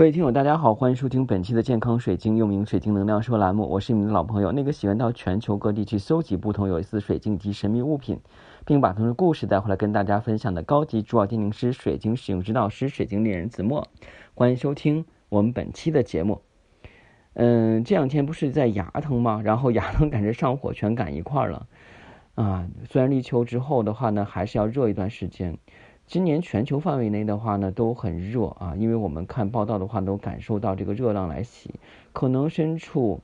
各位听友大家好，欢迎收听本期的健康水晶，又名水晶能量说栏目，我是你们的老朋友，那个喜欢到全球各地去搜集不同有意思水晶及神秘物品，并把他们的故事带回来跟大家分享的高级珠宝鉴定师、水晶使用指导师、水晶猎人子墨。欢迎收听我们本期的节目。这两天不是在牙疼吗？然后牙疼感觉上火全赶一块了啊！虽然立秋之后的话呢，还是要热一段时间。今年全球范围内的话呢，都很热啊，因为我们看报道的话，都感受到这个热浪来袭。可能身处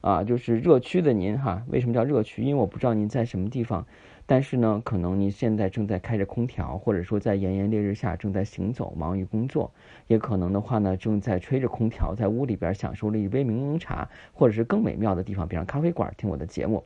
啊，就是热区的您哈，为什么叫热区？因为我不知道您在什么地方，但是呢，可能您现在正在开着空调，或者说在炎炎烈日下正在行走，忙于工作，也可能的话呢，正在吹着空调，在屋里边享受了一杯柠檬茶，或者是更美妙的地方，比如咖啡馆听我的节目。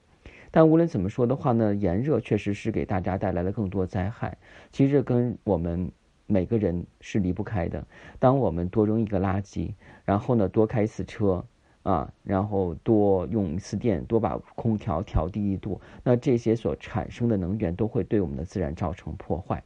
但无论怎么说的话呢，炎热确实是给大家带来了更多灾害。其实这跟我们每个人是离不开的。当我们多扔一个垃圾，然后呢多开一次车啊，然后多用一次电，多把空调调低一度，那这些所产生的能源都会对我们的自然造成破坏。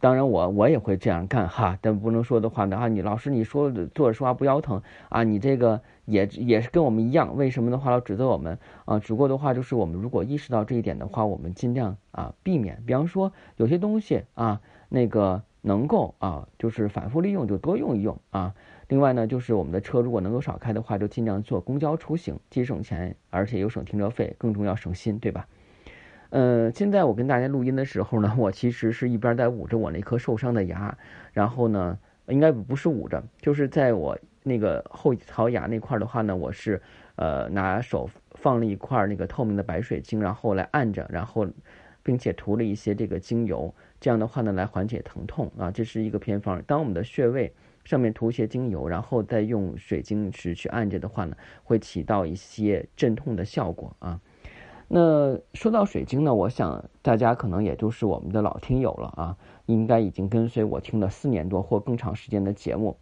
当然我也会这样干哈，但不能说的话呢啊，你老师你说坐着说话不腰疼啊，你这个也是跟我们一样，为什么的话要指责我们啊？只不过的话就是我们如果意识到这一点的话，我们尽量啊避免，比方说有些东西啊那个能够啊就是反复利用就多用一用啊。另外呢，就是我们的车如果能够少开的话，就尽量坐公交出行，既省钱而且又省停车费，更重要省心，对吧？现在我跟大家录音的时候呢，我其实是一边在捂着我那颗受伤的牙，然后呢，应该不是捂着，就是在我那个后槽牙那块的话呢，我是拿手放了一块那个透明的白水晶，然后来按着，然后并且涂了一些这个精油，这样的话呢来缓解疼痛啊，这是一个偏方。当我们的穴位上面涂一些精油，然后再用水晶石去按着的话呢，会起到一些镇痛的效果啊。那说到水晶呢，我想大家可能也就是我们的老听友了啊，应该已经跟随我听了4年多或更长时间的节目。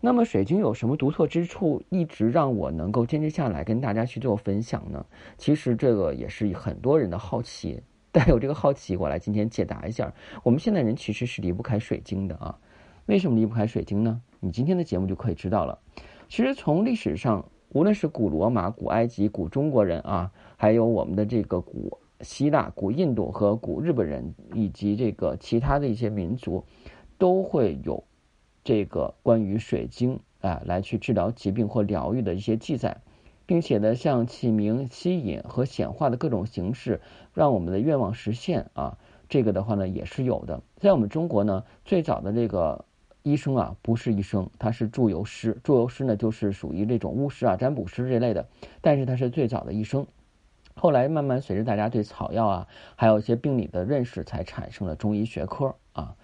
那么水晶有什么独特之处，一直让我能够坚持下来跟大家去做分享呢？其实这个也是很多人的好奇，带有这个好奇我来今天解答一下。我们现代人其实是离不开水晶的啊，为什么离不开水晶呢？你今天的节目就可以知道了。其实从历史上，无论是古罗马、古埃及、古中国人啊，还有我们的这个古希腊、古印度和古日本人，以及这个其他的一些民族，都会有这个关于水晶啊来去治疗疾病或疗愈的一些记载，并且呢，像起名、吸引和显化的各种形式，让我们的愿望实现啊，这个的话呢也是有的。在我们中国呢，最早的这个医生啊不是医生，他是祝由师。祝由师呢就是属于这种巫师啊、占卜师这类的，但是他是最早的医生。后来慢慢随着大家对草药啊还有一些病理的认识，才产生了中医学科啊，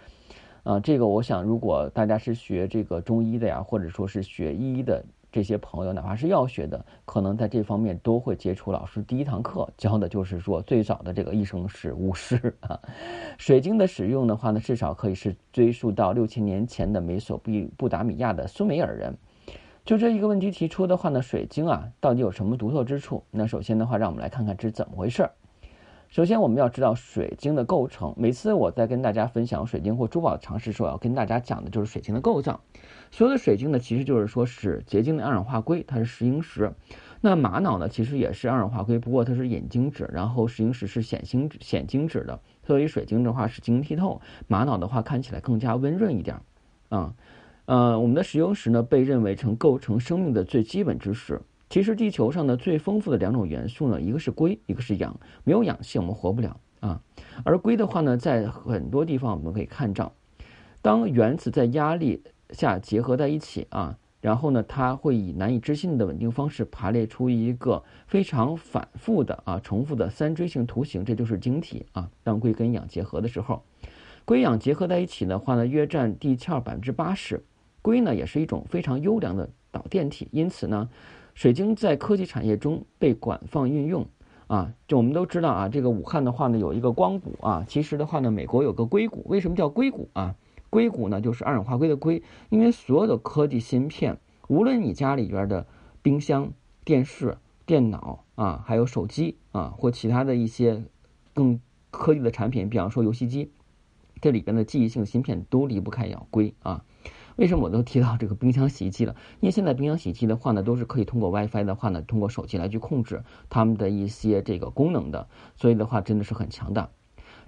这个我想如果大家是学这个中医的呀，或者说是学医的这些朋友，哪怕是药学的，可能在这方面都会接触。老师第一堂课教的就是说，最早的这个医生是巫师啊。水晶的使用的话呢，至少可以是追溯到6000年前的美索不达米亚的苏美尔人。就这一个问题提出的话呢，水晶啊到底有什么独特之处？那首先的话，让我们来看看这是怎么回事。首先我们要知道水晶的构成，每次我在跟大家分享水晶或珠宝的常识时，我要跟大家讲的就是水晶的构造。所有的水晶呢其实就是说是结晶的二氧化硅，它是石英石。那玛瑙呢其实也是二氧化硅，不过它是隐晶质，然后石英石是显晶质的，所以水晶的话是晶莹剔透，玛瑙的话看起来更加温润一点啊。我们的石英石呢被认为构成生命的最基本之石。其实地球上的最丰富的2种元素呢，一个是硅，一个是氧。没有氧气我们活不了啊。而硅的话呢，在很多地方我们可以看到，当原子在压力下结合在一起啊，然后呢，它会以难以置信的稳定方式排列出一个非常反复的啊、重复的3锥形图形，这就是晶体啊。当硅跟氧结合的时候，硅氧结合在一起的话呢，约占地壳 80%。硅呢，也是一种非常优良的导电体，因此呢，水晶在科技产业中被广泛运用啊。就我们都知道啊，这个武汉的话呢有一个光谷啊，其实的话呢美国有个硅谷。为什么叫硅谷啊？硅谷呢就是二氧化硅的硅。因为所有的科技芯片，无论你家里边的冰箱、电视、电脑啊，还有手机啊，或其他的一些更科技的产品，比方说游戏机，这里边的记忆性芯片都离不开硅啊。为什么我都提到这个冰箱洗衣机了？因为现在冰箱洗衣机的话呢，都是可以通过 WiFi 的话呢，通过手机来去控制它们的一些这个功能的，所以的话真的是很强大。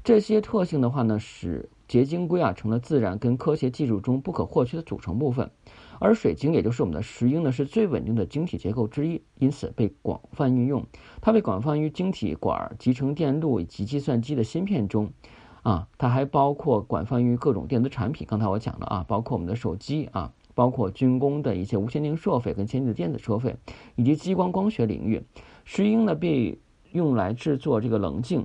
这些特性的话呢，使结晶硅啊成了自然跟科学技术中不可或缺的组成部分，而水晶也就是我们的石英呢，是最稳定的晶体结构之一，因此被广泛运用。它被广泛于晶体管、集成电路以及计算机的芯片中。它还包括广泛于各种电子产品，刚才我讲了包括我们的手机包括军工的一些无线电设备跟先进的电子设备，以及激光光学领域。石英呢被用来制作这个棱镜、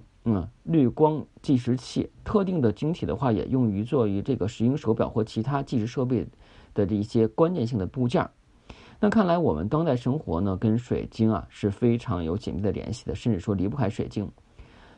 滤光计时器，特定的晶体的话也用于做于这个石英手表或其他计时设备的这一些关键性的部件。那看来我们当代生活呢跟水晶是非常有紧密的联系的，甚至说离不开水晶。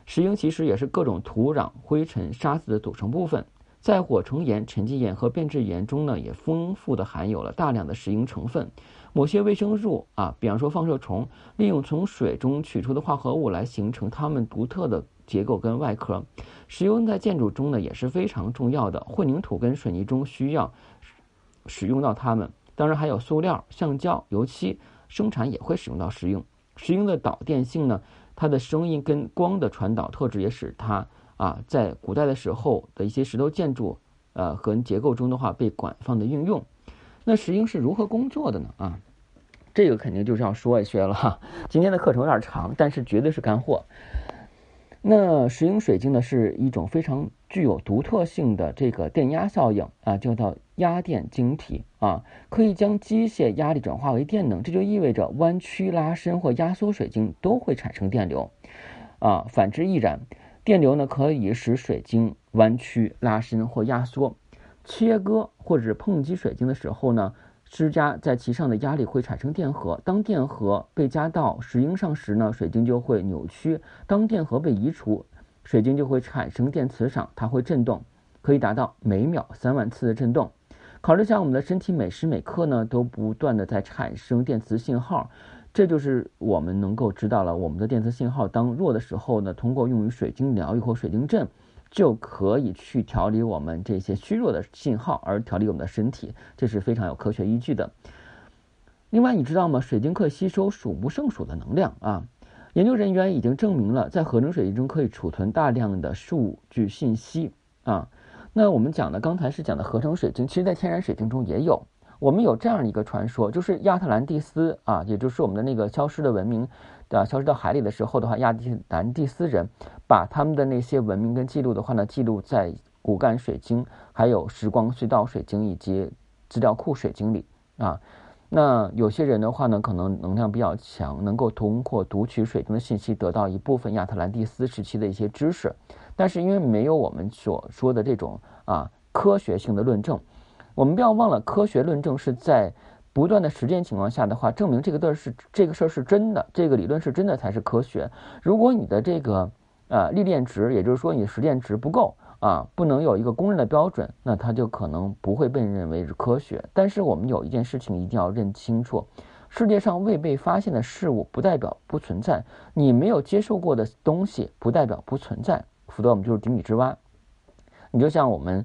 石英其实也是各种土壤、灰尘、沙子的组成部分，在火成岩、沉积岩和变质岩中呢，也丰富的含有了大量的石英成分。某些微生物比方说放射虫，利用从水中取出的化合物来形成它们独特的结构跟外壳。石英在建筑中呢也是非常重要的，混凝土跟水泥中需要使用到它们。当然还有塑料、橡胶、油漆生产也会使用到石英。石英的导电性呢，它的声音跟光的传导特质也使它在古代的时候的一些石头建筑和结构中的话被广泛的运用。那石英是如何工作的呢？这个肯定就是要说一说了哈。今天的课程有点长，但是绝对是干货。那石英水晶呢是一种非常具有独特性的这个电压效应叫做压电晶体可以将机械压力转化为电能，这就意味着弯曲、拉伸或压缩水晶都会产生电流反之亦然。电流呢可以使水晶弯曲、拉伸或压缩，切割或者碰击水晶的时候呢，施加在其上的压力会产生电荷。当电荷被加到石英上时呢，水晶就会扭曲；当电荷被移除，水晶就会产生电磁场，它会震动，可以达到每秒3万次的震动。考虑一下，我们的身体每时每刻呢都不断的在产生电磁信号，这就是我们能够知道了我们的电磁信号当弱的时候呢，通过用于水晶疗愈或水晶阵，就可以去调理我们这些虚弱的信号，而调理我们的身体，这是非常有科学依据的。另外，你知道吗？水晶可以吸收数不胜数的能量研究人员已经证明了，在合成水晶中可以储存大量的数据信息那我们讲的刚才是讲的合成水晶，其实在天然水晶中也有。我们有这样一个传说，就是亚特兰蒂斯也就是我们的那个消失的文明消失到海里的时候的话，亚特兰蒂斯人把他们的那些文明跟记录的话呢，记录在骨干水晶、还有时光隧道水晶以及资料库水晶里那有些人的话呢，可能能量比较强，能够通过读取水晶的信息得到一部分亚特兰蒂斯时期的一些知识，但是因为没有我们所说的这种科学性的论证。我们不要忘了，科学论证是在不断的实践情况下的话，证明这个事儿是真的，这个理论是真的才是科学。如果你的这个历练值，也就是说你实践值不够不能有一个公认的标准，那它就可能不会被认为是科学。但是我们有一件事情一定要认清楚，世界上未被发现的事物不代表不存在，你没有接受过的东西不代表不存在，否则我们就是井底之蛙。你就像我们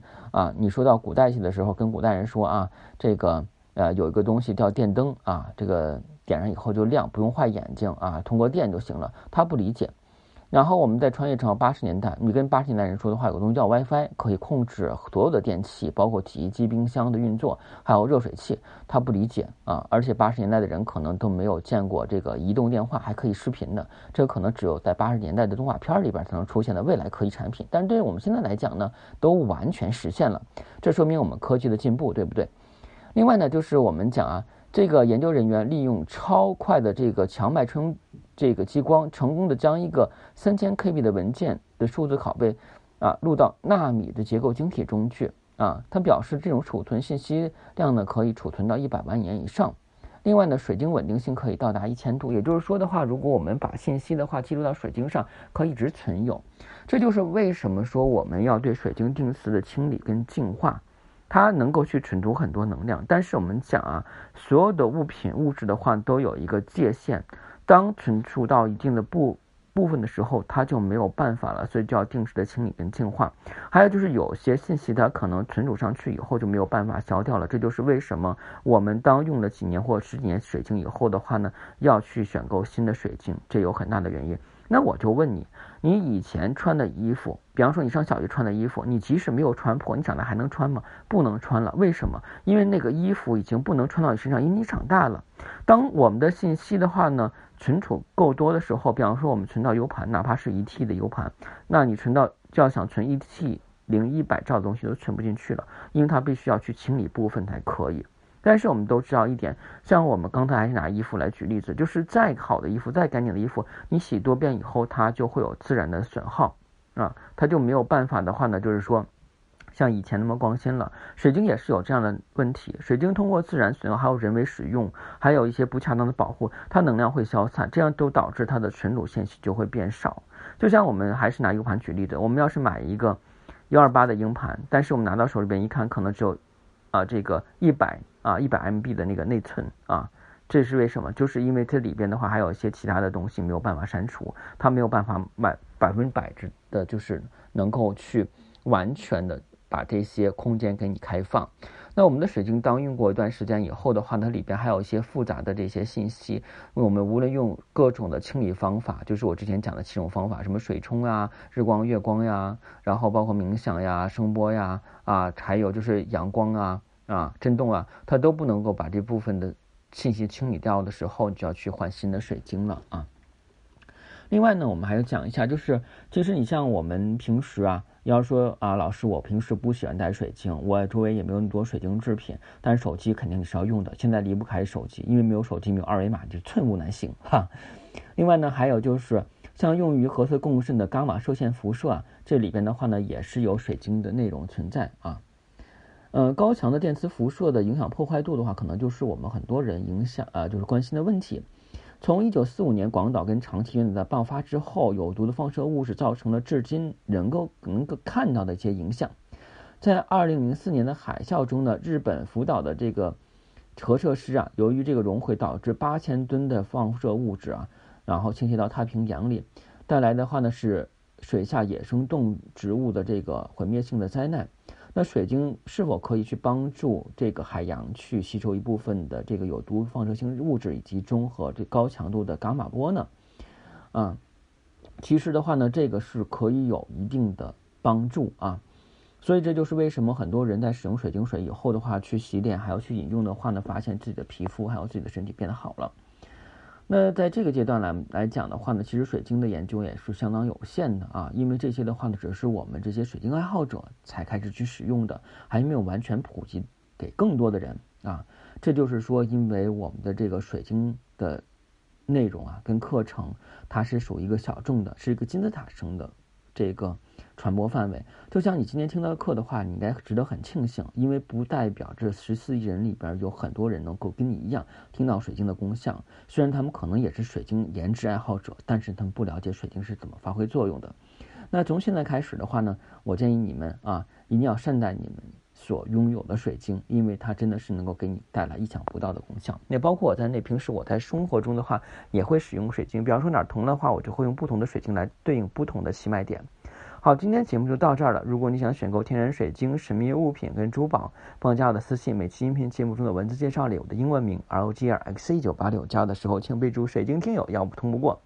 你说到古代戏的时候，跟古代人说这个有一个东西叫电灯这个点上以后就亮，不用坏眼睛通过电就行了，他不理解。然后我们在穿越到80年代，你跟80年代人说的话，有个东西叫 WiFi， 可以控制所有的电器，包括洗衣机、冰箱的运作，还有热水器，他不理解而且80年代的人可能都没有见过这个移动电话还可以视频的，这可能只有在80年代的动画片里边才能出现的未来科技产品，但是对于我们现在来讲呢，都完全实现了，这说明我们科技的进步，对不对？另外呢，就是我们讲这个研究人员利用超快的这个强脉冲这个激光，成功的将一个3000 KB 的文件的数字拷贝录到纳米的结构晶体中去他表示这种储存信息量呢可以储存到100万年以上。另外呢，水晶稳定性可以到达1000度，也就是说的话，如果我们把信息的话记录到水晶上，可以一直存有。这就是为什么说我们要对水晶定时的清理跟净化，它能够去存储很多能量。但是我们讲所有的物品物质的话都有一个界限，当存储到一定的部分的时候它就没有办法了，所以就要定时的清理跟净化。还有就是有些信息它可能存储上去以后就没有办法消掉了，这就是为什么我们当用了几年或十几年水晶以后的话呢，要去选购新的水晶，这有很大的原因。那我就问你，你以前穿的衣服，比方说你上小学穿的衣服，你即使没有穿破，你长大还能穿吗？不能穿了。为什么？因为那个衣服已经不能穿到你身上，因为你长大了。当我们的信息的话呢，存储够多的时候，比方说我们存到 U 盘，哪怕是一 T 的 U 盘，那你存到就要想存一 T 零一百兆的东西都存不进去了，因为它必须要去清理部分才可以。但是我们都知道一点，像我们刚才还是拿衣服来举例子，就是再好的衣服，再干净的衣服，你洗多遍以后，它就会有自然的损耗啊，它就没有办法的话呢，就是说像以前那么光鲜了。水晶也是有这样的问题，水晶通过自然损耗，还有人为使用，还有一些不恰当的保护，它能量会消散，这样都导致它的存储信息就会变少。就像我们还是拿 U 盘举例子，我们要是买一个128的硬盘，但是我们拿到手里边一看，可能只有这个100MB 的那个内存啊，这是为什么？就是因为这里边的话还有一些其他的东西没有办法删除，它没有办法100%的，就是能够去完全的把这些空间给你开放。那我们的水晶当用过一段时间以后的话，它里边还有一些复杂的这些信息，我们无论用各种的清理方法，就是我之前讲的几种方法，什么水冲啊、日光月光呀，然后包括冥想呀、声波呀啊，还有就是阳光啊震动啊，它都不能够把这部分的信息清理掉的时候，就要去换新的水晶了啊。另外呢，我们还要讲一下，就是其实你像我们平时要说老师，我平时不喜欢戴水晶，我周围也没有那么多水晶制品，但是手机肯定是要用的，现在离不开手机，因为没有手机没有二维码就寸步难行哈。另外呢，还有就是像用于核磁共振的伽马射线辐射这里边的话呢，也是有水晶的内容存在啊。高强的电磁辐射的影响破坏度的话，可能就是我们很多人就是关心的问题。从1945年广岛跟长崎原子弹爆发之后，有毒的放射物质造成了至今能够看到的一些影响。在2004年的海啸中呢，日本福岛的这个核设施由于这个熔毁导致8000吨的放射物质然后倾泻到太平洋里，带来的话呢是水下野生动植物的这个毁灭性的灾难。那水晶是否可以去帮助这个海洋去吸收一部分的这个有毒放射性物质以及中和这高强度的伽马波呢？其实的话呢，这个是可以有一定的帮助啊。所以这就是为什么很多人在使用水晶水以后的话，去洗脸还要去饮用的话呢，发现自己的皮肤还有自己的身体变得好了。那在这个阶段来讲的话呢，其实水晶的研究也是相当有限的因为这些的话呢，只是我们这些水晶爱好者才开始去使用的，还没有完全普及给更多的人这就是说，因为我们的这个水晶的内容跟课程，它是属于一个小众的，是一个金字塔型的这个传播范围。就像你今天听到的课的话，你应该值得很庆幸，因为不代表这14亿人里边有很多人能够跟你一样听到水晶的功效，虽然他们可能也是水晶研制爱好者，但是他们不了解水晶是怎么发挥作用的。那从现在开始的话呢，我建议你们一定要善待你们所拥有的水晶，因为它真的是能够给你带来意想不到的功效。那包括我在内，平时我在生活中的话也会使用水晶，比方说哪儿疼的话，我就会用不同的水晶来对应不同的起买点。好，今天节目就到这儿了。如果你想选购天然水晶、神秘物品跟珠宝，帮我加我的私信，每期音频节目中的文字介绍里我的英文名 LGRX1986， 加的时候请备注水晶听友，要不通不过。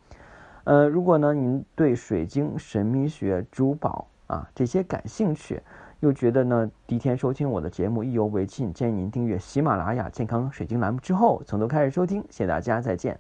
如果呢您对水晶、神秘学、珠宝这些感兴趣，又觉得呢第一天收听我的节目意犹未尽，建议您订阅喜马拉雅健康水晶栏目之后从头开始收听。谢谢大家，再见。